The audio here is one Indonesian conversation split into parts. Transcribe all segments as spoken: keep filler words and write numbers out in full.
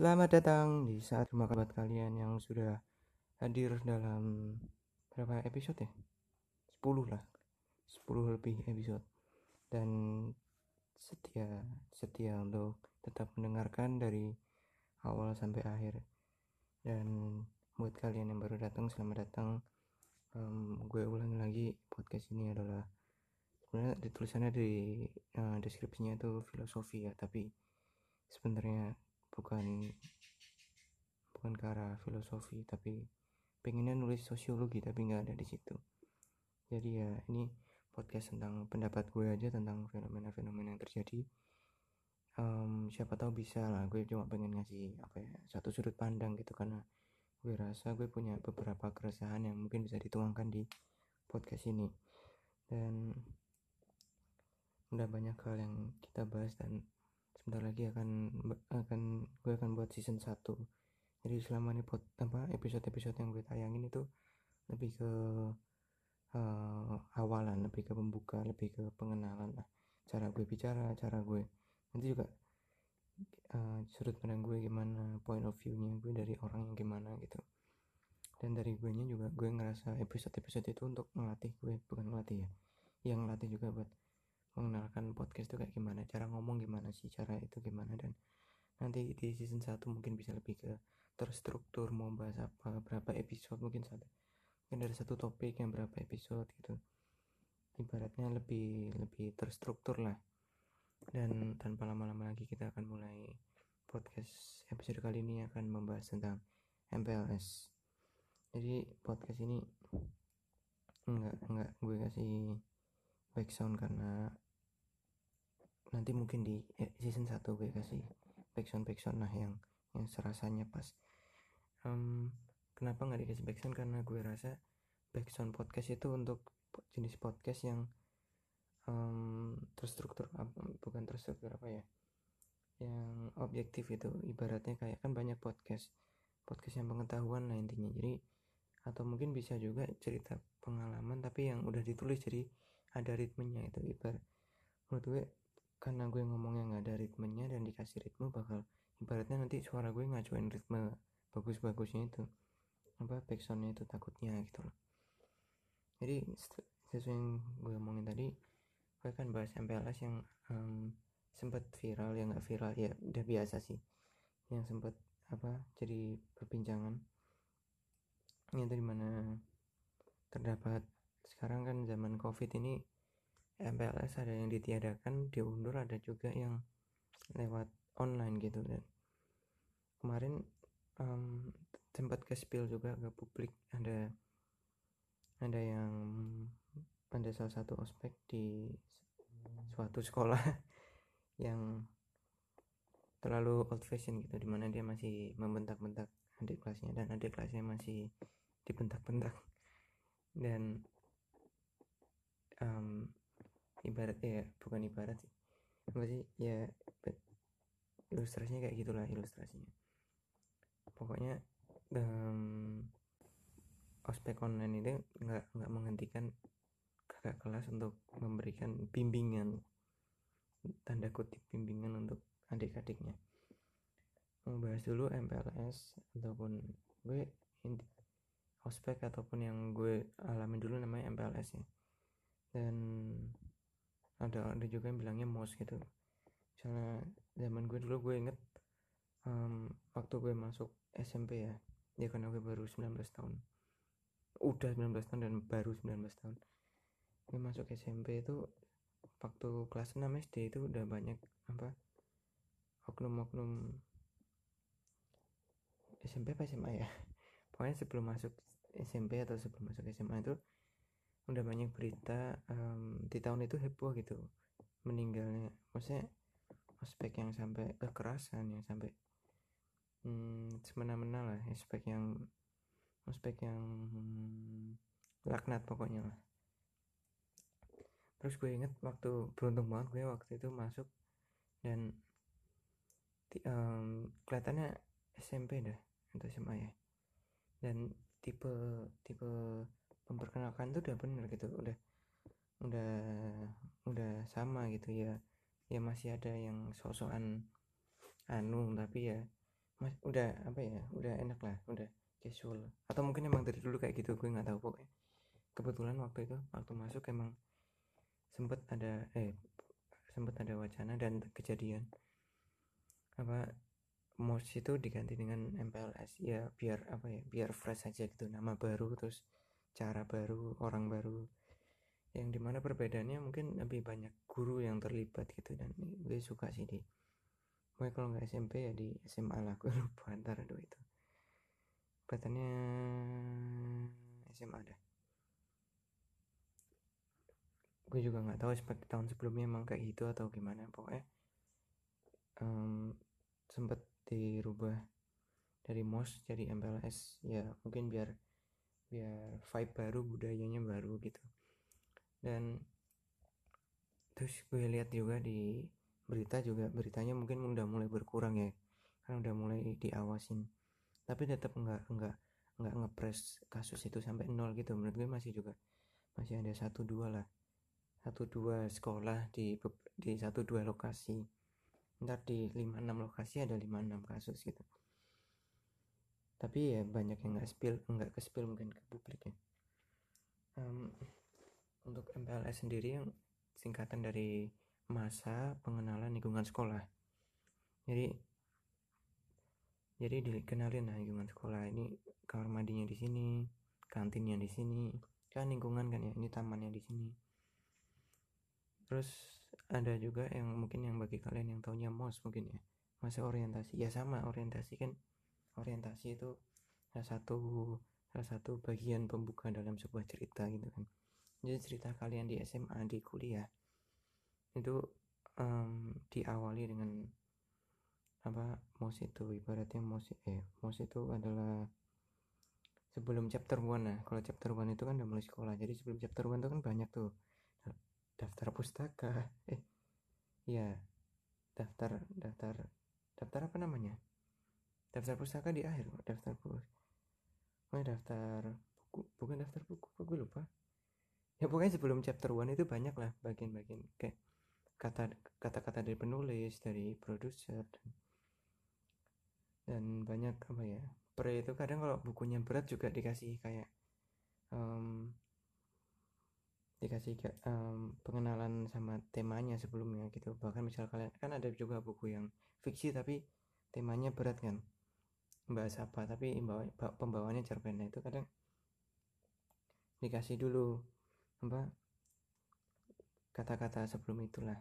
Selamat datang di saat terima kasih buat kalian yang sudah hadir dalam berapa episode ya? sepuluh lah. sepuluh lebih episode. Dan setia setia untuk tetap mendengarkan dari awal sampai akhir. Dan buat kalian yang baru datang, selamat datang. Um, gue ulangi lagi, podcast ini adalah sebenarnya ditulisannya di uh, deskripsinya itu filosofi ya, tapi sebenarnya bukan bukan ke arah filosofi, tapi pengennya nulis sosiologi tapi nggak ada di situ. Jadi ya ini podcast tentang pendapat gue aja tentang fenomena-fenomena yang terjadi. Um, siapa tahu bisa lah, gue cuma pengen ngasih apa ya, satu sudut pandang gitu, karena gue rasa gue punya beberapa keresahan yang mungkin bisa dituangkan di podcast ini. Dan udah banyak hal yang kita bahas, dan sebentar lagi akan akan gue akan buat season satu. Jadi selama ini pot, apa episode-episode yang gue tayangin itu lebih ke uh, awalan, lebih ke pembuka, lebih ke pengenalan lah. Cara gue bicara, cara gue nanti juga uh, sudut pandang gue gimana, point of view-nya gue dari orang yang gimana gitu. Dan dari gue nya juga gue ngerasa episode-episode itu untuk ngelatih gue, bukan ngelatih ya, yang ngelatih juga buat mengenalkan podcast itu kayak gimana, cara ngomong gimana sih, cara itu gimana. Dan nanti di season satu mungkin bisa lebih ke terstruktur, mau bahas apa, berapa episode, mungkin satu mungkin dari satu topik yang berapa episode gitu, ibaratnya lebih lebih terstruktur lah. Dan tanpa lama-lama lagi kita akan mulai podcast episode kali ini, akan membahas tentang M P L S. Jadi podcast ini enggak enggak gue kasih background karena nanti mungkin di eh, season satu gue kasih background background nah yang yang serasanya pas. Um, kenapa nggak dikasih background? Karena gue rasa background podcast itu untuk jenis podcast yang um, terstruktur, bukan terstruktur apa ya, yang objektif itu. Ibaratnya kayak kan banyak podcast podcast yang pengetahuan lah intinya. Jadi atau mungkin bisa juga cerita pengalaman tapi yang udah ditulis, jadi ada ritmenya. Itu ibar menurut gue, karena gue ngomongnya nggak ada ritmenya dan dikasih ritme, bakal ibaratnya nanti suara gue ngacuin ritme bagus-bagusnya itu, apa backsoundnya itu, takutnya gitu loh. Jadi sesuai yang gue omongin tadi, gue akan bahas M P L S yang um, sempat viral, yang nggak viral ya udah biasa sih, yang sempat apa jadi perbincangan itu, dimana terdapat sekarang kan zaman COVID ini M P L S ada yang ditiadakan, diundur, ada juga yang lewat online gitu. Dan kemarin um, sempat ke spill juga ke publik, ada ada yang ada salah satu ospek di suatu sekolah yang terlalu old fashion gitu, dimana dia masih membentak-bentak adik kelasnya dan adik kelasnya masih dibentak-bentak. Dan Um, ibarat ya bukan ibarat sih apa sih ya, ilustrasinya kayak gitulah ilustrasinya. Pokoknya um, ospek online itu nggak nggak menghentikan kakak kelas untuk memberikan bimbingan, tanda kutip bimbingan, untuk adik-adiknya. Mau bahas dulu M P L S ataupun gue ospek ataupun yang gue alamin dulu, namanya M P L S ya. Dan ada ada juga yang bilangnya mos gitu. Misalnya zaman gue dulu, gue inget um, waktu gue masuk S M P ya, ya karena gue baru sembilan belas tahun, udah sembilan belas tahun dan baru sembilan belas tahun. Gue masuk S M P itu waktu kelas enam S D, itu udah banyak apa oknum-oknum S M P apa S M A ya, pokoknya sebelum masuk S M P atau sebelum masuk S M A itu udah banyak berita um, di tahun itu heboh gitu meninggalnya, maksudnya ospek yang sampai kekerasan, yang sampai hmm, semena-mena lah, ospek yang ospek yang hmm, laknat pokoknya lah. Terus gue inget waktu, beruntung banget gue waktu itu masuk, dan um, kelihatannya S M P dah atau S M A ya, dan tipe tipe memperkenalkan tuh udah bener gitu, udah udah udah sama gitu ya. Ya masih ada yang sosokan anu, tapi ya Mas, udah apa ya, udah enak lah, udah casual, atau mungkin emang dari dulu kayak gitu, gue nggak tahu. Pokoknya kebetulan waktu itu waktu masuk emang sempet ada eh sempet ada wacana dan kejadian apa M O S itu diganti dengan M P L S ya, biar apa ya, biar fresh aja gitu, nama baru terus cara baru, orang baru, yang dimana perbedaannya mungkin lebih banyak guru yang terlibat gitu. Dan gue suka sih di gue kalau nggak S M P ya di S M A lah, gue lupa antara dua itu. Kelihatannya S M A dah. Gue juga nggak tahu seperti tahun sebelumnya emang kayak gitu atau gimana. Pokoknya um, sempet dirubah dari M O S jadi M P L S ya, mungkin biar biar vibe baru, budayanya baru gitu. Dan terus gue lihat juga di berita juga, beritanya mungkin udah mulai berkurang ya, karena udah mulai diawasin, tapi tetap nggak nggak nggak ngepres kasus itu sampai nol gitu. Menurut gue masih juga masih ada satu dua lah, satu dua sekolah di di satu dua lokasi, ntar di lima enam lokasi ada lima enam kasus gitu. Tapi ya banyak yang nggak spill nggak ke spill mungkin ke publiknya. Um, untuk M P L S sendiri yang singkatan dari masa pengenalan lingkungan sekolah. Jadi jadi dikenalin lah lingkungan sekolah ini, kamar mandinya di sini, kantinnya di sini, kan lingkungan kan ya, ini tamannya di sini. Terus ada juga yang mungkin yang bagi kalian yang taunya M O S mungkin ya, masa orientasi. Ya sama, orientasi kan, orientasi itu salah satu salah satu bagian pembuka dalam sebuah cerita gitu kan. Jadi cerita kalian di S M A, di kuliah itu um, diawali dengan apa, M O S itu ibaratnya M O S eh M O S itu adalah sebelum chapter one. Nah kalau chapter one itu kan udah mulai sekolah, jadi sebelum chapter one itu kan banyak tuh daftar pustaka eh ya daftar daftar daftar apa namanya daftar pustaka di akhir, daftar buku oh, daftar buku bukan daftar buku kok gue lupa ya. Pokoknya sebelum chapter one itu banyak lah bagian-bagian kayak kata kata-kata dari penulis, dari produser, dan, dan banyak apa ya, pre itu kadang kalau bukunya berat juga dikasih kayak um, dikasih kayak, um, pengenalan sama temanya sebelumnya gitu. Bahkan misal kalian kan ada juga buku yang fiksi tapi temanya berat kan, bahas apa tapi pembawa, pembawaannya cerpen, itu kadang dikasih dulu apa kata-kata sebelum itulah.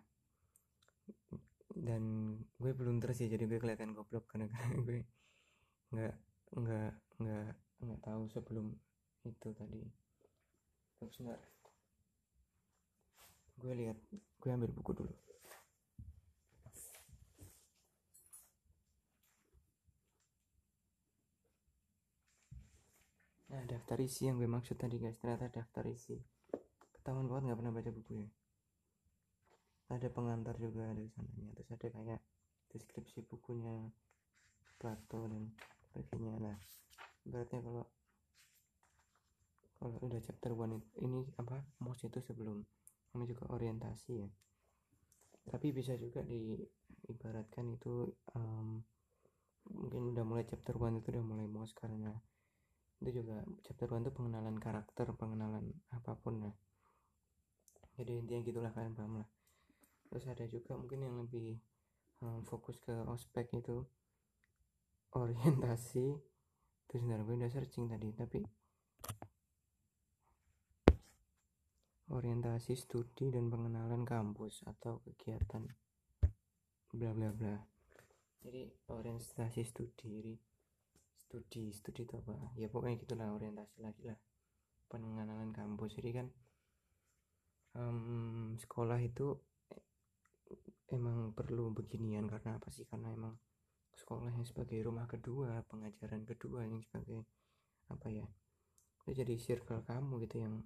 Dan gue belum terus ya, jadi gue kelihatan goblok karena gue nggak nggak nggak nggak tahu sebelum itu tadi. Terus nggak, gue lihat, gue ambil buku dulu. Nah daftar isi yang gue maksud tadi guys, ternyata daftar isi. Ketahuan banget nggak pernah baca bukunya. Ada pengantar juga dari sananya, terus ada kayak deskripsi bukunya, Plato dan sebagainya. Nah, ibaratnya kalau kalau udah chapter one ini apa, M O S itu sebelum, kami juga orientasi ya. Tapi bisa juga diibaratkan itu um, mungkin udah mulai chapter one itu udah mulai M O S, karena itu juga chapter one itu pengenalan karakter, pengenalan apapun lah. Jadi intinya gitulah, kalian paham lah. Terus ada juga mungkin yang lebih um, fokus ke ospek itu orientasi. Terus ntar gue udah searching tadi, tapi orientasi studi dan pengenalan kampus atau kegiatan bla bla bla. Jadi orientasi studi, studi studi itu apa ya, pokoknya gitulah, orientasi lagi lah, pengenalan kampus. Jadi kan um, sekolah itu emang perlu beginian. Karena apa sih? Karena emang sekolah yang sebagai rumah kedua, pengajaran kedua, yang sebagai apa ya, itu jadi circle kamu gitu, yang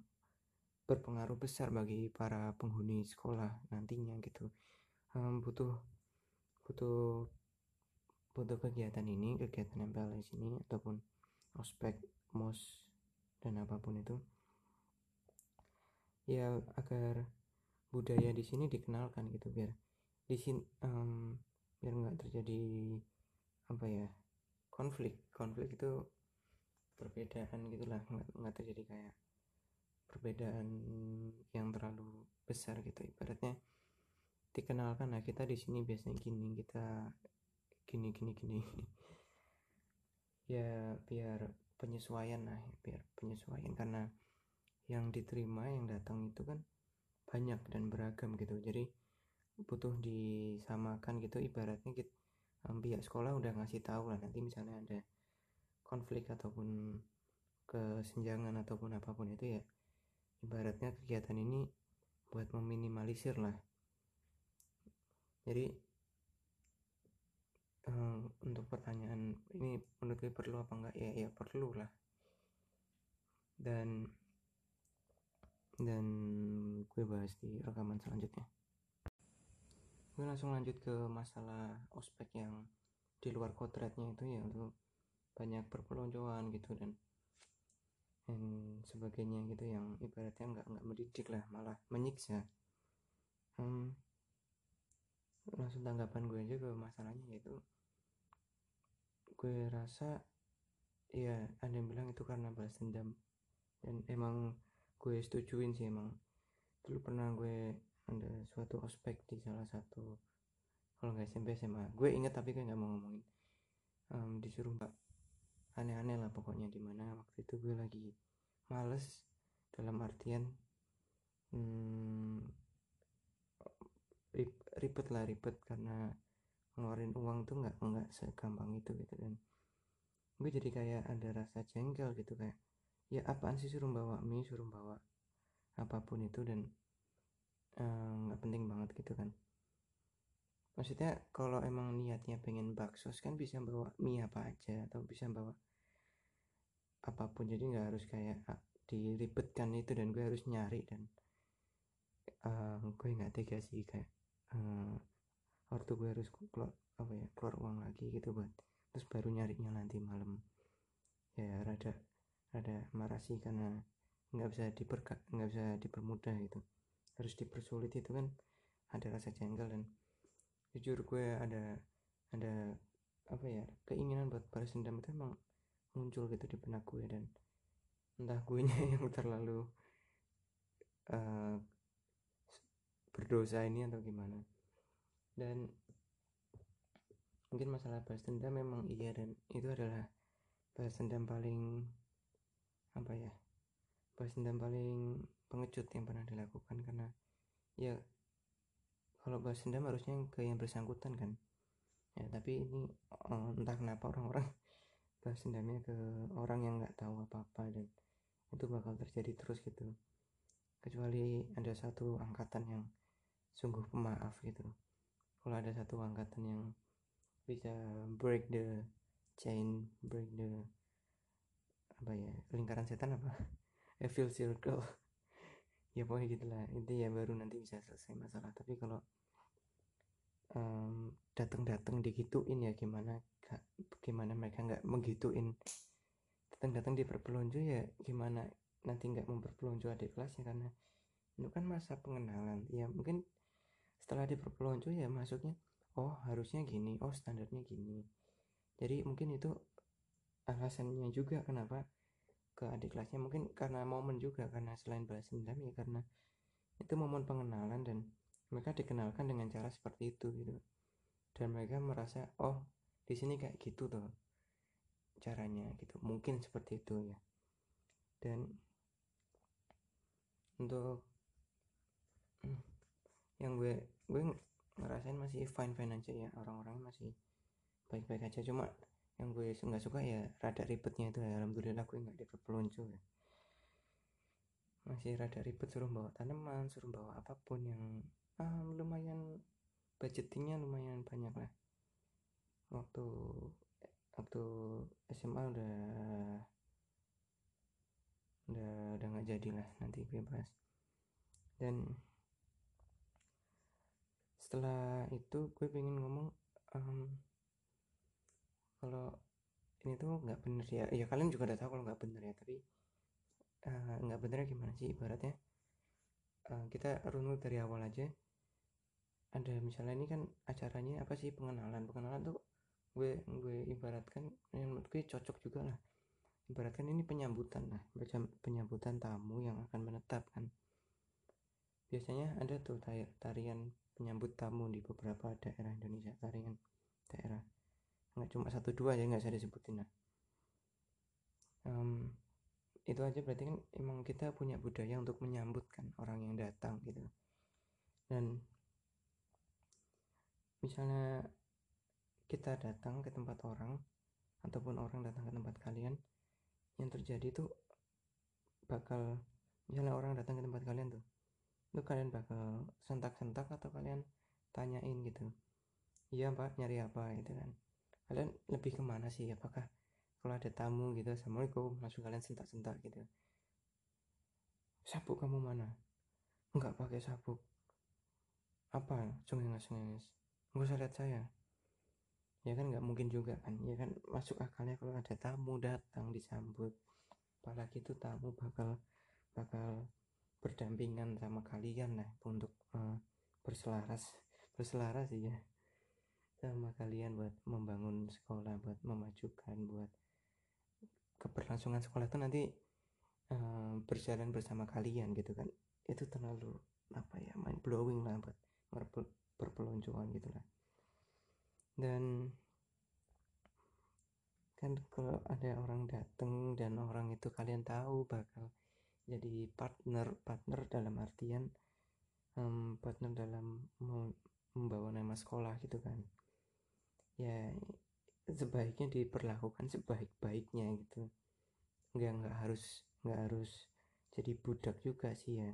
berpengaruh besar bagi para penghuni sekolah nantinya gitu. um, butuh butuh butuh kegiatan ini, kegiatan M P L S ini ataupun ospek, M O S dan apapun itu ya, agar budaya di sini dikenalkan gitu, biar di sini um, biar nggak terjadi apa ya, konflik konflik itu perbedaan gitulah, nggak nggak terjadi kayak perbedaan yang terlalu besar gitu. Ibaratnya dikenalkan, nah kita di sini biasanya gini, kita gini gini gini ya, biar penyesuaian lah ya, biar penyesuaian karena yang diterima yang datang itu kan banyak dan beragam gitu, jadi butuh disamakan gitu. Ibaratnya kita pihak sekolah udah ngasih tahu lah, nanti misalnya ada konflik ataupun kesenjangan ataupun apapun itu ya, ibaratnya kegiatan ini buat meminimalisir lah. Jadi um, untuk pertanyaan ini menurut gue perlu apa enggak, ya ya perlu lah. Dan dan gue bahas di rekaman selanjutnya. Gue langsung lanjut ke masalah ospek yang di luar kodratnya itu, ya itu banyak perpeloncoan gitu dan dan sebagainya gitu, yang ibaratnya nggak nggak mendidik lah, malah menyiksa. Hmm, langsung tanggapan gue aja ke masalahnya, yaitu gue rasa ya ada yang bilang itu karena balas dendam, dan emang gue setujuin sih. Emang dulu pernah gue ada suatu ospek di salah satu, kalau nggak S M P S M A gue inget, tapi gue nggak mau ngomongin. Um, disuruh mbak aneh-aneh lah pokoknya, dimana waktu itu gue lagi males dalam artian hmm, ribet lah ribet karena ngeluarin uang tuh nggak nggak segampang itu gitu. Dan gue jadi kayak ada rasa jengkel gitu, kayak ya apaan sih suruh bawa mie, suruh bawa apapun itu, dan nggak uh, penting banget gitu kan. Maksudnya kalau emang niatnya pengen baksos kan bisa bawa mie apa aja atau bisa bawa apapun, jadi nggak harus kayak uh, diribetkan itu. Dan gue harus nyari, dan uh, gue nggak tega sih kayak uh, waktu gue harus keluar apa ya keluar uang lagi gitu buat terus baru nyarinya nanti malam. Ya rada rada marah sih karena nggak bisa diperka nggak bisa dipermudah gitu, harus dipersulit itu kan, ada rasa jengkel. Dan jujur gue ada ada apa ya keinginan buat balas dendam itu emang muncul gitu di benak gue, dan entah gue nya yang terlalu uh, berdosa ini atau gimana. Dan mungkin masalah balas dendam memang iya, dan itu adalah balas dendam paling apa ya balas dendam paling pengecut yang pernah dilakukan, karena ya kalau balas dendam harusnya ke yang bersangkutan kan ya, tapi ini entah kenapa orang-orang balas dendamnya ke orang yang nggak tahu apa-apa, dan itu bakal terjadi terus gitu, kecuali ada satu angkatan yang sungguh pemaaf gitu. Kalau ada satu angkatan yang bisa break the chain, break the apa ya lingkaran setan apa evil circle ya pokoknya gitulah, itu ya baru nanti bisa selesai masalah. Tapi kalau um, datang-datang digituin ya gimana gak, gimana mereka nggak menggituin, datang-datang diperpelonco ya gimana nanti nggak memperpelonco adik kelas ya, karena itu kan masa pengenalan ya. Mungkin setelah diperpelonco ya masuknya oh harusnya gini, oh standarnya gini, jadi mungkin itu alasannya juga kenapa ke adik kelasnya. Mungkin karena momen juga, karena selain balas dendam ya karena itu momen pengenalan, dan mereka dikenalkan dengan cara seperti itu gitu, dan mereka merasa oh di sini kayak gitu tuh caranya gitu, mungkin seperti itu ya. Dan untuk yang gue gue ngerasain masih fine fine aja ya, orang-orangnya masih baik baik aja. Cuma yang gue nggak suka ya rada ribetnya itu ya. Alhamdulillah gue nggak diperpelonco ya, masih rada ribet, suruh bawa tanaman, suruh bawa apapun yang ah, lumayan budgetingnya lumayan banyak lah. Waktu waktu S M A udah udah udah nggak jadi lah, nanti gue bahas. Dan setelah itu gue pengen ngomong um, kalau ini tuh nggak bener ya, ya kalian juga udah tahu kalau nggak bener ya, tapi nggak uh, benernya gimana sih ibaratnya. Uh, kita runut dari awal aja. Ada misalnya ini kan acaranya apa sih, pengenalan pengenalan tuh gue gue ibaratkan yang menurut gue cocok juga lah, ibaratkan ini penyambutan lah, macam penyambutan tamu yang akan menetap kan. Biasanya ada tuh tarian penyambut tamu di beberapa daerah Indonesia, tarian daerah, nggak cuma satu dua ya, nggak saya disebutin lah. Um, itu aja berarti kan emang kita punya budaya untuk menyambut kan orang yang datang gitu. Dan misalnya kita datang ke tempat orang ataupun orang datang ke tempat kalian, yang terjadi tuh bakal, misalnya orang datang ke tempat kalian tuh, itu kalian bakal sentak-sentak atau kalian tanyain gitu, iya pak nyari apa gitu kan, kalian lebih kemana sih, apakah kalau ada tamu gitu assalamualaikum langsung kalian sentak-sentak gitu, sabuk kamu mana, nggak pakai sabuk, apa sungenges-sungenges, nggak usah lihat saya. Ya kan nggak mungkin juga kan, ya kan masuk akalnya kalau ada tamu datang disambut, apalagi itu tamu bakal bakal berdampingan sama kalian lah untuk uh, berselaras berselaras ya sama kalian buat membangun sekolah, buat memajukan, buat keberlangsungan sekolah itu nanti uh, berjalan bersama kalian gitu kan. Itu terlalu apa ya, mind blowing lah buat berpeloncoan gitu lah. Dan kan kalau ada orang datang dan orang itu kalian tahu bakal jadi partner partner dalam artian um, partner dalam membawa nama sekolah gitu kan, ya sebaiknya diperlakukan sebaik-baiknya gitu, nggak nggak harus nggak harus jadi budak juga sih ya,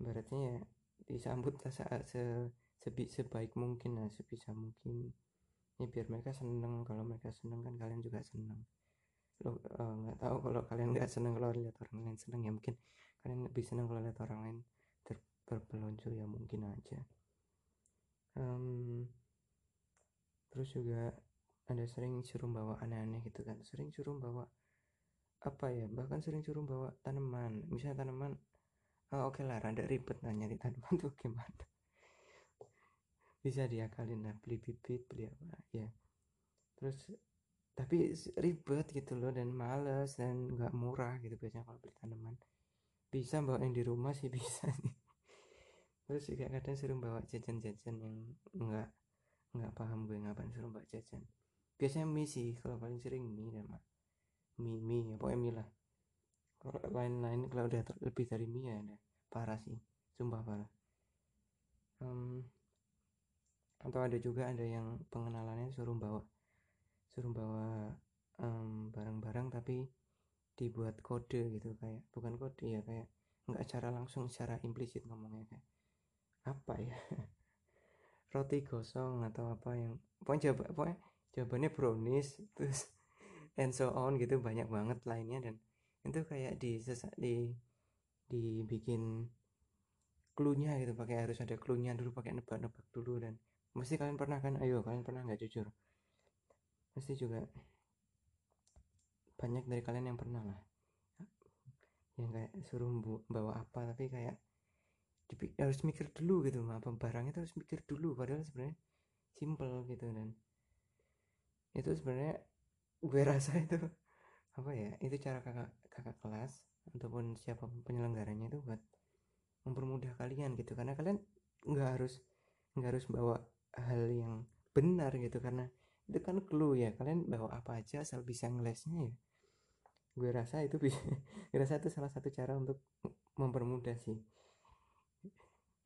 ibaratnya ya disambut saat se, sebi, sebaik mungkin lah, sebisa mungkin ya, biar mereka seneng. Kalau mereka seneng kan kalian juga seneng. Lo nggak uh, tahu kalau kalian nggak seneng kalau lihat orang lain seneng, ya mungkin kalian lebih seneng kalau lihat orang lain ter- berpeluncur ya mungkin aja. Um, terus juga ada sering suruh bawa aneh-aneh gitu kan, sering suruh bawa apa ya, bahkan sering suruh bawa tanaman, misalnya tanaman, ah, oke okay lah rada ribet nanya di tanaman tuh gimana, bisa diakalin lah, beli bibit beli apa ya, terus tapi ribet gitu loh dan males dan nggak murah gitu biasanya kalau beli tanaman. Bisa bawa yang di rumah sih bisa nih. Terus juga kadang suruh bawa jajan-jajan yang nggak nggak paham gue ngapain suruh bawa jajan. Biasanya mie sih kalau paling sering, mie dan mah mie mie ya pokoknya mie lah. Kalau lain-lain kalau udah ter- lebih dari mie ya udah parah sih, sumpah parah. Um, atau ada juga ada yang pengenalannya suruh bawa suruh bawa um, barang-barang tapi dibuat kode gitu, kayak bukan kode ya, kayak nggak secara langsung, secara implisit ngomongnya kayak apa ya, roti gosong atau apa yang pokoknya, jawab, pokoknya jawabannya brownies terus and so on gitu, banyak banget lainnya. Dan itu kayak di di dibikin cluenya gitu, pakai harus ada cluenya dulu, pakai nebak-nebak dulu. Dan mesti kalian pernah kan, ayo kalian pernah nggak jujur, pasti juga banyak dari kalian yang pernah lah yang kayak suruh bawa apa tapi kayak dipik- harus mikir dulu gitu, apa barangnya harus mikir dulu, padahal sebenarnya simple gitu. Dan itu sebenarnya gue rasa itu apa ya, itu cara kakak kakak kelas ataupun siapa penyelenggaranya itu buat mempermudah kalian gitu, karena kalian nggak harus nggak harus bawa hal yang benar gitu, karena itu kan clue ya, kalian bawa apa aja asal bisa ngelesnya ya. Gue rasa itu bisa gue rasa itu salah satu cara untuk mempermudah sih.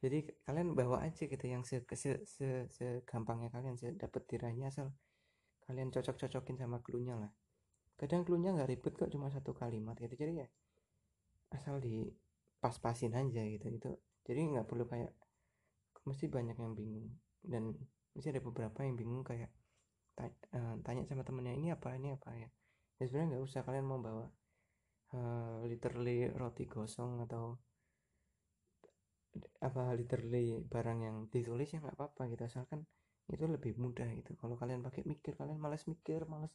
Jadi kalian bawa aja gitu yang se se segampangnya kalian dapat tiranya, asal kalian cocok-cocokin sama cluenya lah. Kadang cluenya nggak ribet kok, cuma satu kalimat gitu, jadi ya asal di pas-pasin aja gitu. Itu jadi nggak perlu kayak mesti banyak yang bingung, dan mesti ada beberapa yang bingung kayak tanya sama temennya ini apa ini apa ya. Ya sebenarnya nggak usah kalian mau bawa uh, literally roti gosong atau apa literally barang yang ditulis ya nggak apa-apa gitu, asalkan itu lebih mudah gitu. Kalau kalian pakai mikir, kalian malas mikir, malas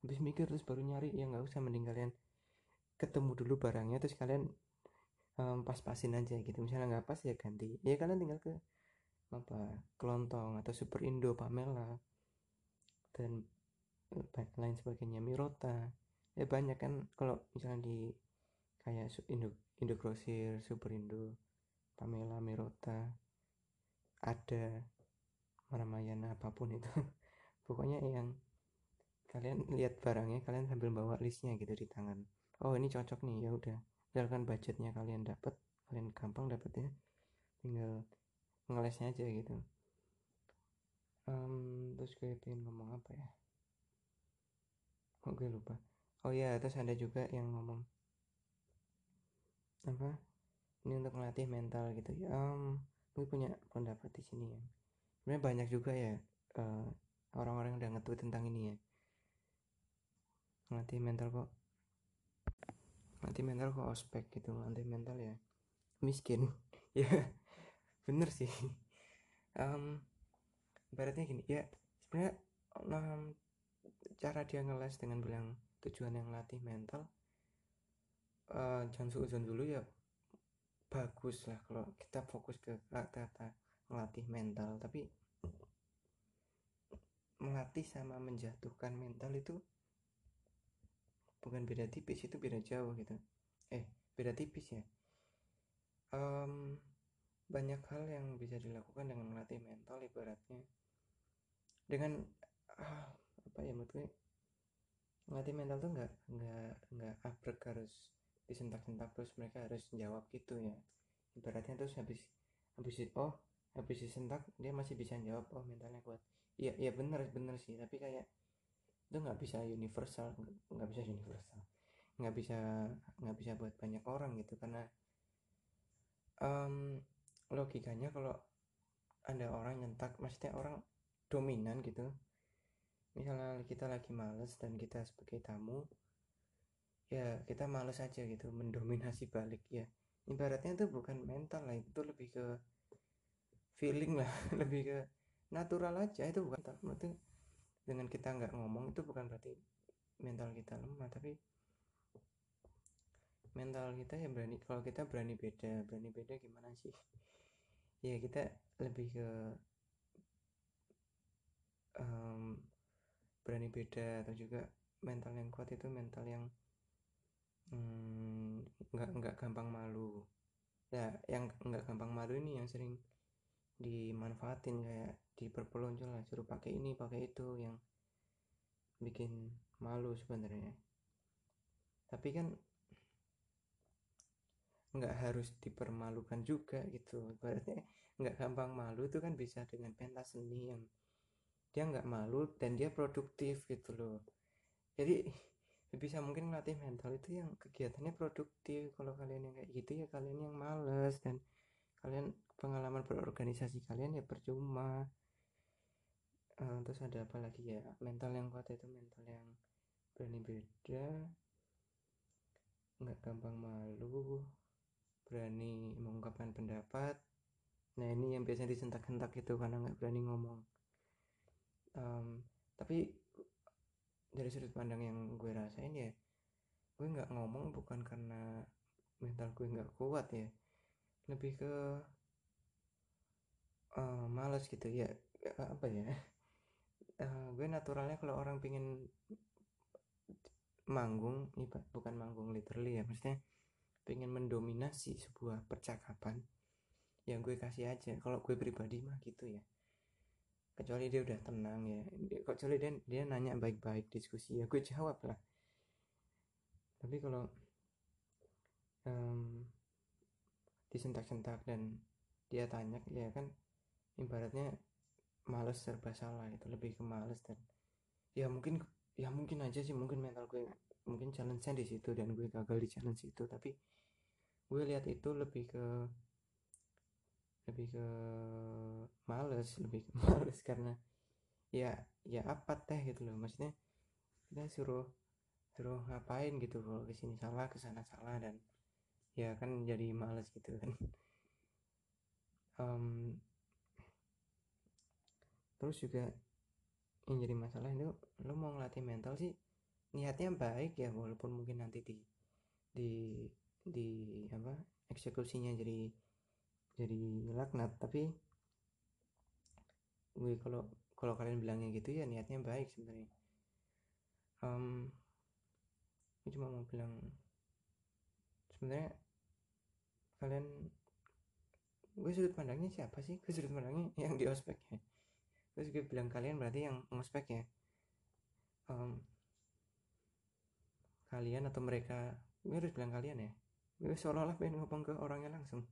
habis mikir terus baru nyari, ya nggak usah, mending kalian ketemu dulu barangnya terus kalian um, pas-pasin aja gitu. Misalnya nggak pas ya ganti, ya kalian tinggal ke apa Kelontong atau Superindo, Pamela, dan baik lain sebagainya, Mirota ya banyak kan. Kalau misalnya di kayak Indo Indogrosir, Superindo, Pamela, Mirota, ada Ramayana, apapun itu pokoknya yang kalian lihat barangnya, kalian sambil bawa listnya gitu di tangan. Oh ini cocok nih, ya udah, misalkan budgetnya kalian dapat, kalian gampang dapatnya, tinggal ngelesnya aja gitu. Um, terus gue pengen ngomong apa ya, oh gue lupa. Oh iya, terus ada juga yang ngomong apa, ini untuk melatih mental gitu ya. Um, gue punya pendapat di sini ya. Sebenarnya banyak juga ya uh, orang-orang yang udah nge-tweet tentang ini ya, ngelatih mental kok, ngelatih mental kok ospek gitu, ngelatih mental ya miskin ya bener sih. Um, ibaratnya gini ya, sebenarnya um, cara dia ngeles dengan bilang tujuan yang latih mental, uh, jangan suuzon dulu ya, bagus lah kalau kita fokus ke kata-kata ngelatih mental. Tapi melatih sama menjatuhkan mental itu bukan beda tipis, itu beda jauh gitu. Eh beda tipis ya. Um, banyak hal yang bisa dilakukan dengan melatih mental, ibaratnya dengan ah, apa ya, menurut gue melatih mental tuh nggak nggak nggak abrek harus disentak-sentak terus mereka harus jawab gitu ya. Ibaratnya terus habis habis oh habis disentak dia masih bisa jawab, oh mentalnya kuat. Iya iya benar benar sih, tapi kayak itu nggak bisa universal, nggak bisa universal, nggak bisa nggak bisa buat banyak orang gitu. Karena um, logikanya kalau ada orang nyentak, maksudnya orang dominan gitu, misalnya kita lagi males dan kita sebagai tamu ya kita males aja gitu mendominasi balik ya. Ibaratnya itu bukan mental lah, itu lebih ke feeling lah lebih ke natural aja. Itu bukan mental. Maksudnya dengan kita nggak ngomong itu bukan berarti mental kita lemah, tapi mental kita ya berani, kalau kita berani beda. Berani beda gimana sih ya, kita lebih ke um, berani beda. Atau juga mental yang kuat itu mental yang hmm, nggak nggak gampang malu ya. Yang nggak gampang malu ini yang sering dimanfaatin, kayak diperpelonco lah, suruh pakai ini pakai itu, yang bikin malu sebenarnya. Tapi kan nggak harus dipermalukan juga gitu. Berarti nggak gampang malu itu kan bisa dengan pentas seni yang dia nggak malu dan dia produktif gitu loh. Jadi bisa mungkin melatih mental itu yang kegiatannya produktif. Kalau kalian yang kayak gitu ya kalian yang malas, dan kalian pengalaman berorganisasi kalian ya percuma. Uh, terus ada apa lagi ya, mental yang kuat itu mental yang berani beda, nggak gampang malu, berani mengungkapkan pendapat. Nah ini yang biasanya disentak-sentak gitu karena nggak berani ngomong. Um, tapi dari sudut pandang yang gue rasain ya, gue nggak ngomong bukan karena mental gue nggak kuat ya, lebih ke uh, malas gitu ya, apa ya, uh, gue naturalnya kalau orang pingin manggung, bukan manggung literally ya, maksudnya pengen mendominasi sebuah percakapan, yang gue kasih aja. Kalau gue pribadi mah gitu ya, kecuali dia udah tenang ya, kecuali dia dia nanya baik-baik, diskusi ya gue jawab lah. Tapi kalau um, disentak-sentak dan dia tanya ya kan, ibaratnya males serba salah itu, lebih ke males. Dan ya mungkin ya mungkin aja sih, mungkin mental gue mungkin challenge-nya di situ dan gue gagal di challenge itu. Tapi gue lihat itu lebih ke lebih ke males, lebih ke males karena ya ya apa teh gitu loh, maksudnya kita suruh suruh ngapain gitu, kalau kesini salah kesana salah, dan ya kan jadi males gitu kan. Um, terus juga yang jadi masalah itu, lo mau ngelatih mental sih niatnya baik ya, walaupun mungkin nanti di di di apa eksekusinya jadi jadi laknat. Tapi gue kalau kalau kalian bilangnya gitu ya niatnya baik sebenarnya. um, aku cuma mau bilang sebenarnya kalian, gue sudut pandangnya siapa sih? Gue sudut pandangnya yang di ospek ya. Terus gue bilang kalian berarti yang ngospek ya. Um, kalian atau mereka, gue harus bilang kalian ya. Gue seolah-olah pengen ngomong ke orangnya langsung.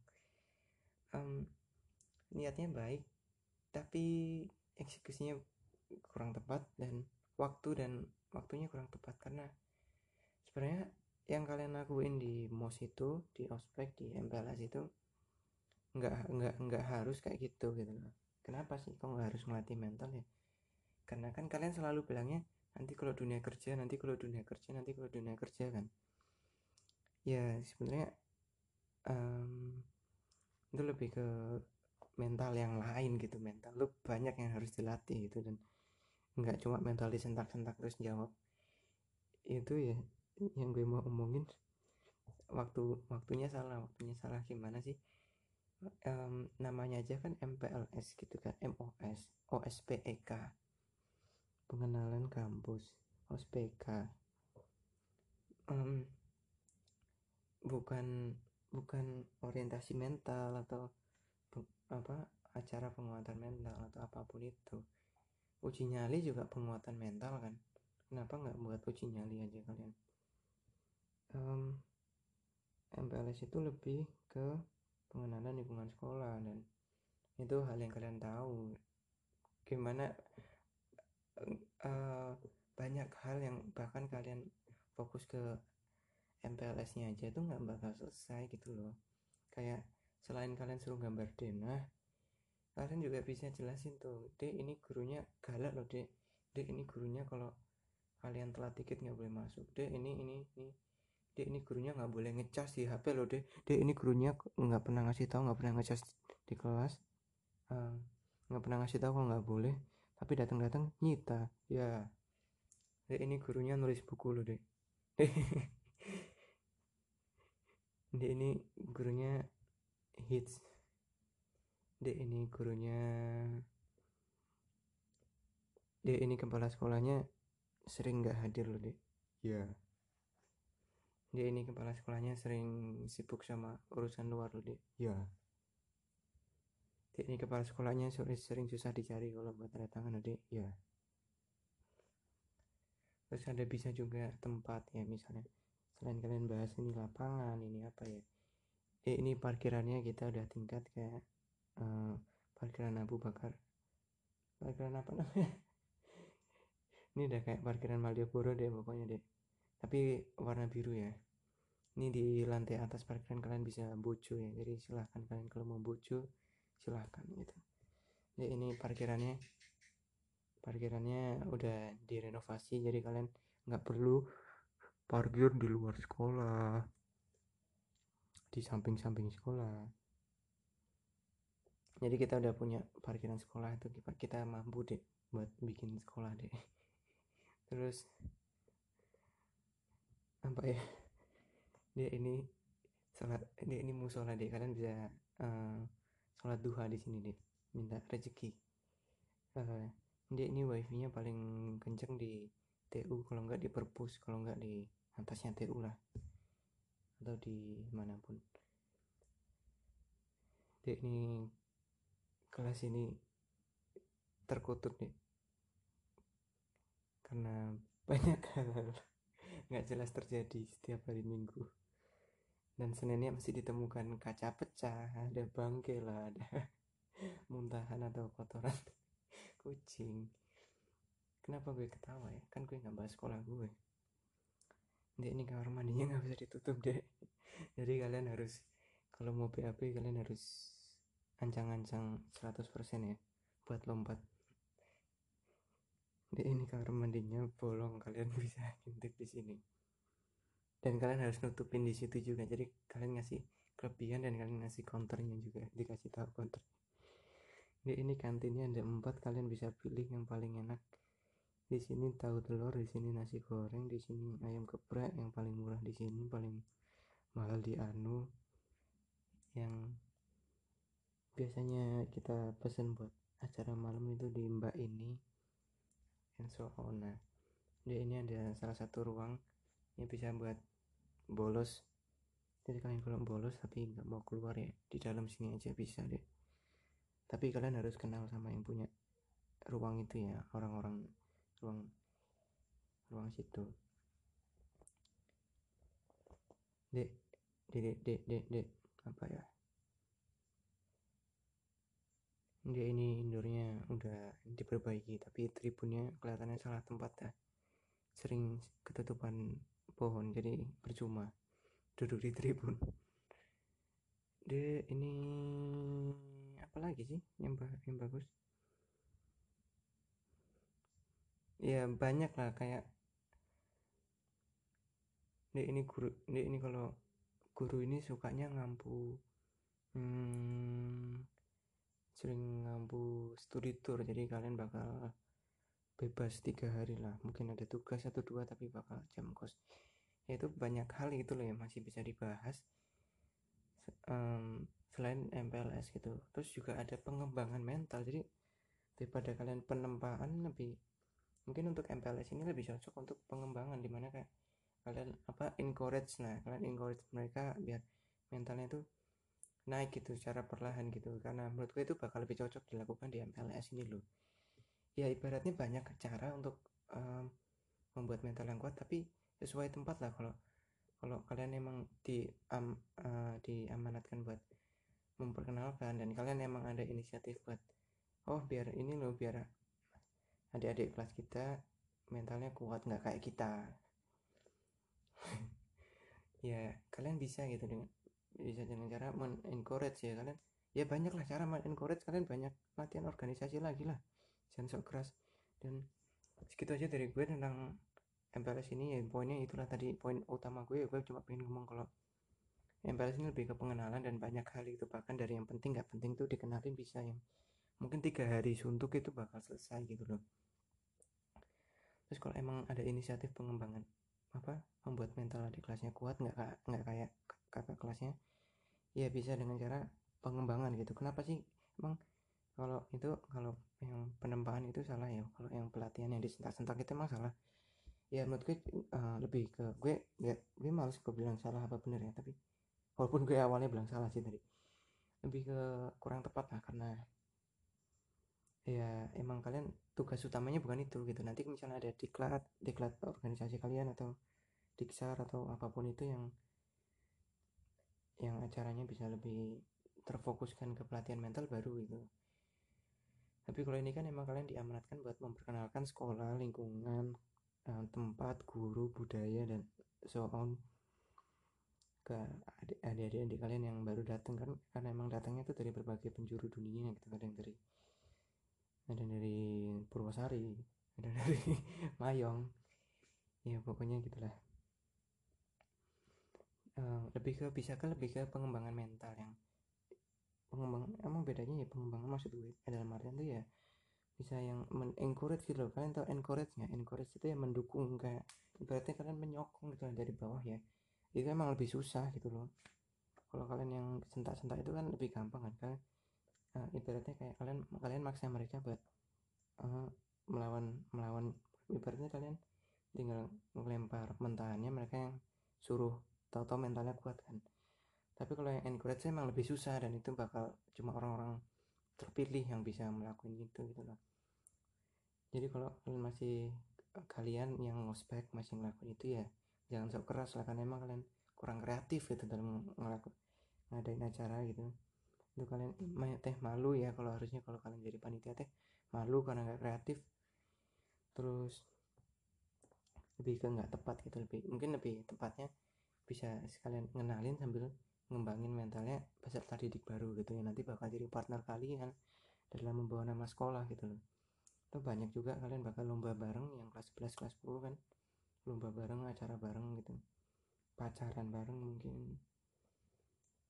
Um, niatnya baik, tapi eksekusinya kurang tepat, dan waktu dan waktunya kurang tepat. Karena sebenarnya yang kalian lakuin di M O S itu, di ospek, di M P L S itu nggak nggak nggak harus kayak gitu gitu loh. Kenapa sih kok nggak harus melatih mental ya? Karena kan kalian selalu bilangnya nanti kalau dunia kerja, nanti kalau dunia kerja, nanti kalau dunia kerja kan. Ya sebenarnya um, itu lebih ke mental yang lain gitu. Mental lu banyak yang harus dilatih gitu, dan nggak cuma mental disentak-sentak terus jawab. Itu ya yang gue mau omongin. Waktu waktunya salah, waktunya salah gimana sih? Um, namanya aja kan M P L S gitu kan, M O S, O S P E K, pengenalan kampus, O S P E K. um, bukan bukan orientasi mental atau apa acara penguatan mental atau apapun itu. Uji nyali juga penguatan mental kan, kenapa nggak buat uji nyali aja kalian? um, M P L S itu lebih ke pengenalan lingkungan sekolah, dan itu hal yang kalian tahu gimana. Uh, banyak hal yang bahkan kalian fokus ke M P L S-nya aja itu nggak bakal selesai gitu loh. Kayak selain kalian suruh gambar denah, kalian juga bisa jelasin tuh, dek ini gurunya galak loh, dek dek ini gurunya kalau kalian telat dikit nggak boleh masuk, dek ini ini ini dek ini gurunya nggak boleh ngecas di H P loh, dek dek ini gurunya nggak pernah ngasih tahu, nggak pernah ngecas di kelas, nggak uh, pernah ngasih tahu kalau nggak boleh, tapi datang-datang nyita ya. Dek ini gurunya nulis buku loh, dek dek ini gurunya hits, dek ini gurunya, dek ini kepala sekolahnya sering nggak hadir loh, dek ya. Dia ini kepala sekolahnya sering sibuk sama urusan luar loh, dek ya. Dia ini kepala sekolahnya sering susah dicari kalau buat tanda tangan loh, dek ya. Terus ada bisa juga tempat ya, misalnya selain kalian bahas ini lapangan, ini apa ya, eh ini parkirannya kita udah tingkat kayak uh, parkiran Abu Bakar, parkiran apa namanya ini udah kayak parkiran Malioboro deh pokoknya deh, tapi warna biru ya. Ini di lantai atas parkiran kalian bisa bojo ya, jadi silahkan kalian kalau mau bojo silahkan gitu. Jadi ini parkirannya parkirannya udah direnovasi, jadi kalian nggak perlu parkir di luar sekolah, di samping-samping sekolah. Jadi kita udah punya parkiran sekolah itu, kita mampu deh buat bikin sekolah deh. Terus apa ya, dia ini salat, dia ini musola deh, kalian bisa uh, salat duha di sini deh, minta rezeki. Uh, dia ini wifi-nya paling kenceng di T U, kalau enggak di perpus, kalau enggak di atasnya T U lah, atau di manapun. Dia ini kelas ini terkutuk deh, karena banyak hal nggak jelas terjadi setiap hari Minggu, dan Seninnya masih ditemukan kaca pecah, ada bangke lah, ada muntahan atau kotoran kucing. Kenapa gue ketawa ya? Kan gue nggak bahas sekolah gue. Dek ini kamar mandinya nggak bisa ditutup deh, jadi kalian harus kalau mau B A B kalian harus ancang-ancang seratus persen ya buat lompat. Dek ini kamar mandinya bolong, kalian bisa intip di sini. Dan kalian harus nutupin di situ juga. Jadi kalian ngasih kelebihan dan kalian ngasih counternya juga, dikasih tahu counter. Dek ini kantinnya ada empat, kalian bisa pilih yang paling enak. Di sini tahu telur, di sini nasi goreng, di sini ayam geprek, yang paling murah di sini, paling mahal di anu. Yang biasanya kita pesan buat acara malam itu di Mbak ini. And so on. Jadi ini ada salah satu ruang yang bisa buat bolos. Jadi kalian kalau bolos tapi nggak mau keluar ya, di dalam sini aja bisa deh. Tapi kalian harus kenal sama yang punya ruang itu ya, orang-orang ruang ruang situ. Dek, dek, dek, dek, dek, apa ya? Dia ini indoornya udah diperbaiki, tapi tribunnya kelihatannya salah tempat ya. Sering ketutupan pohon, jadi percuma duduk di tribun. Dia ini apa lagi sih yang, ba- yang bagus? Ya banyak lah, kayak dia ini guru, dia ini kalau guru ini sukanya ngampu. Hmm, sering ngampu studi tour, jadi kalian bakal bebas tiga hari lah, mungkin ada tugas satu dua tapi bakal jam kos. Yaitu banyak hal itu loh yang masih bisa dibahas um, selain M P L S gitu. Terus juga ada pengembangan mental, jadi daripada kalian penempaan lebih mungkin untuk M P L S ini lebih cocok untuk pengembangan, dimana kayak kalian apa encourage, nah kalian encourage mereka biar mentalnya tuh naik gitu secara perlahan gitu, karena menurut gue itu bakal lebih cocok dilakukan di M P L S ini loh. Ya ibaratnya banyak cara untuk um, membuat mental yang kuat, tapi sesuai tempat lah. Kalau kalau kalian emang di um, uh, diamanatkan buat memperkenalkan dan kalian emang ada inisiatif buat, oh biar ini loh, biar adik-adik kelas kita mentalnya kuat, nggak kayak kita. Ya kalian bisa gitu dengan bisa dengan cara men-encourage ya kalian. Ya banyak lah cara men-encourage kalian, banyak latihan organisasi lagi lah, jangan sok keras. Dan segitu aja dari gue tentang M P L S ini. Ya poinnya itulah tadi, poin utama gue. Gue cuma pengen ngomong kalau M P L S ini lebih ke pengenalan dan banyak hal itu, bahkan dari yang penting gak penting tuh dikenalin bisa, yang mungkin tiga hari suntuk itu bakal selesai gitu loh. Terus kalau emang ada inisiatif pengembangan apa membuat mental adik kelasnya kuat, nggak nggak kayak kakak kelasnya, ya bisa dengan cara pengembangan gitu. Kenapa sih emang kalau itu, kalau yang penempaan itu salah ya, kalau yang pelatihan yang disentak-sentak itu emang salah ya menurut gue. Uh, lebih ke gue ya, gue males gue bilang salah apa bener ya, tapi walaupun gue awalnya bilang salah sih tadi, lebih ke kurang tepat lah, karena ya emang kalian tugas utamanya bukan itu gitu. Nanti misalnya ada diklat diklat organisasi kalian atau diksar atau apapun itu yang yang acaranya bisa lebih terfokuskan ke pelatihan mental baru itu. Tapi kalau ini kan emang kalian diamanatkan buat memperkenalkan sekolah, lingkungan, tempat, guru, budaya, dan so on ke adik-adik kalian yang baru datang kan, karena emang datangnya tuh dari berbagai penjuru dunia gitu. Ada yang dari ada dari Purwosari, ada dari Mayong, ya pokoknya gitulah. Uh, lebih ke bisa ke lebih ke pengembangan mental, yang pengembangan emang bedanya ya, pengembangan maksud gue dalam artian tuh ya bisa yang men-encourage gitu loh. Kalian tau encourage nggak? Encourage itu ya mendukung, kayak ibaratnya kalian menyokong gitu dari bawah ya, itu emang lebih susah gitu loh. Kalau kalian yang sentak-sentak itu kan lebih gampang kan, kalian Uh, ibaratnya kayak kalian kalian maksa mereka buat uh, melawan melawan ibaratnya kalian tinggal ngelempar mentahannya, mereka yang suruh, tau-tau mentalnya kuat kan. Tapi kalau yang encourage emang lebih susah, dan itu bakal cuma orang-orang terpilih yang bisa melakukan itu gitu loh. Jadi kalau kalian masih kalian yang ngospek masih ngelakuin itu ya jangan sok keras lah, karena emang kalian kurang kreatif gitu dalam ngelakuin ngadain acara gitu. Itu kalian teh malu ya, kalau harusnya kalau kalian jadi panitia teh malu karena nggak kreatif. Terus lebih ke nggak tepat gitu, lebih mungkin lebih tepatnya bisa sekalian ngenalin sambil ngembangin mentalnya peserta didik baru gitu ya, nanti bakal jadi partner kalian dalam membawa nama sekolah gitu loh. Itu banyak juga kalian bakal lomba bareng yang kelas sebelas kelas sepuluh kan, lomba bareng, acara bareng gitu, pacaran bareng mungkin.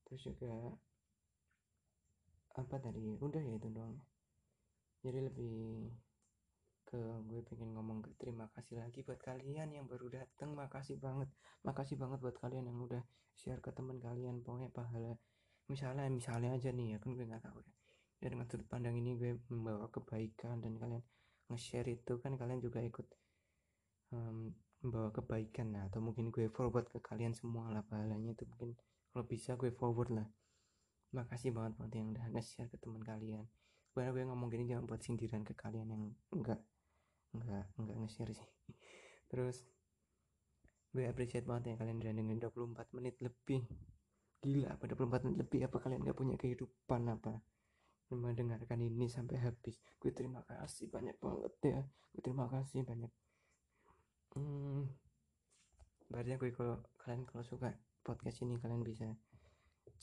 Terus juga apa tadi, udah ya itu doang. Jadi lebih ke gue pengen ngomong ke terima kasih lagi buat kalian yang baru datang. Makasih banget, makasih banget buat kalian yang udah share ke teman kalian. Pokoknya pahala, misalnya misalnya aja nih ya kan, gue nggak tahu ya, ya dengan sudut pandang ini gue membawa kebaikan dan kalian nge-share itu kan, kalian juga ikut um, membawa kebaikan lah, atau mungkin gue forward ke kalian semua lah, pahalanya itu mungkin kalau bisa gue forward lah. Makasih banget buat yang udah nge-share ke teman kalian. Sebenarnya gue ngomong gini jangan buat sindiran ke kalian yang enggak enggak enggak nge-share sih. Terus gue appreciate banget yang kalian udah dengerin dua puluh empat menit lebih. Gila, pada dua puluh empat menit lebih, apa kalian gak punya kehidupan apa? Mendengarkan ini sampai habis, gue terima kasih banyak banget ya. Gue terima kasih banyak. Hmm, Berarti gue kalau kalian kalau suka podcast ini kalian bisa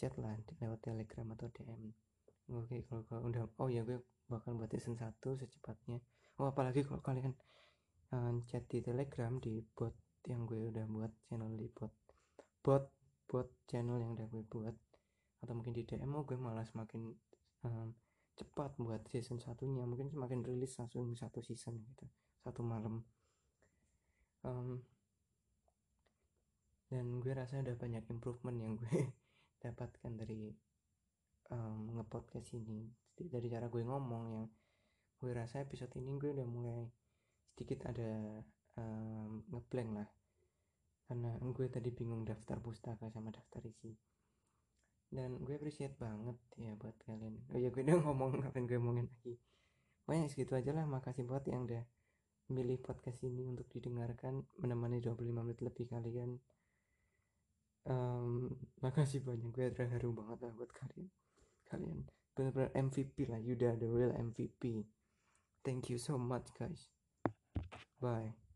chat lah lewat Telegram atau D M. Oke, kalau, kalau udah, oh ya gue bakal buat season satu secepatnya. Oh apalagi kalau kalian um, chat di Telegram di bot yang gue udah buat channel di bot bot buat channel yang udah gue buat, atau mungkin di D M, oh gue malah semakin um, cepat buat season satunya, mungkin semakin rilis langsung satu season gitu, satu malam. Um, dan gue rasa udah banyak improvement yang gue dapatkan dari um, nge-podcast ini, dari cara gue ngomong yang gue rasa episode ini gue udah mulai sedikit ada um, ngeblank lah. Karena gue tadi bingung daftar pustaka sama daftar isi. Dan gue appreciate banget ya buat kalian. Oh ya gue udah ngomong, ngapain gue ngomongin lagi. Pokoknya segitu aja lah. Makasih buat yang udah milih podcast ini untuk didengarkan, menemani dua puluh lima menit lebih kalian. um, Makasih banyak, gue terharu banget lah buat kalian. Kalian bener-bener M V P lah. You are the real M V P. Thank you so much guys. Bye.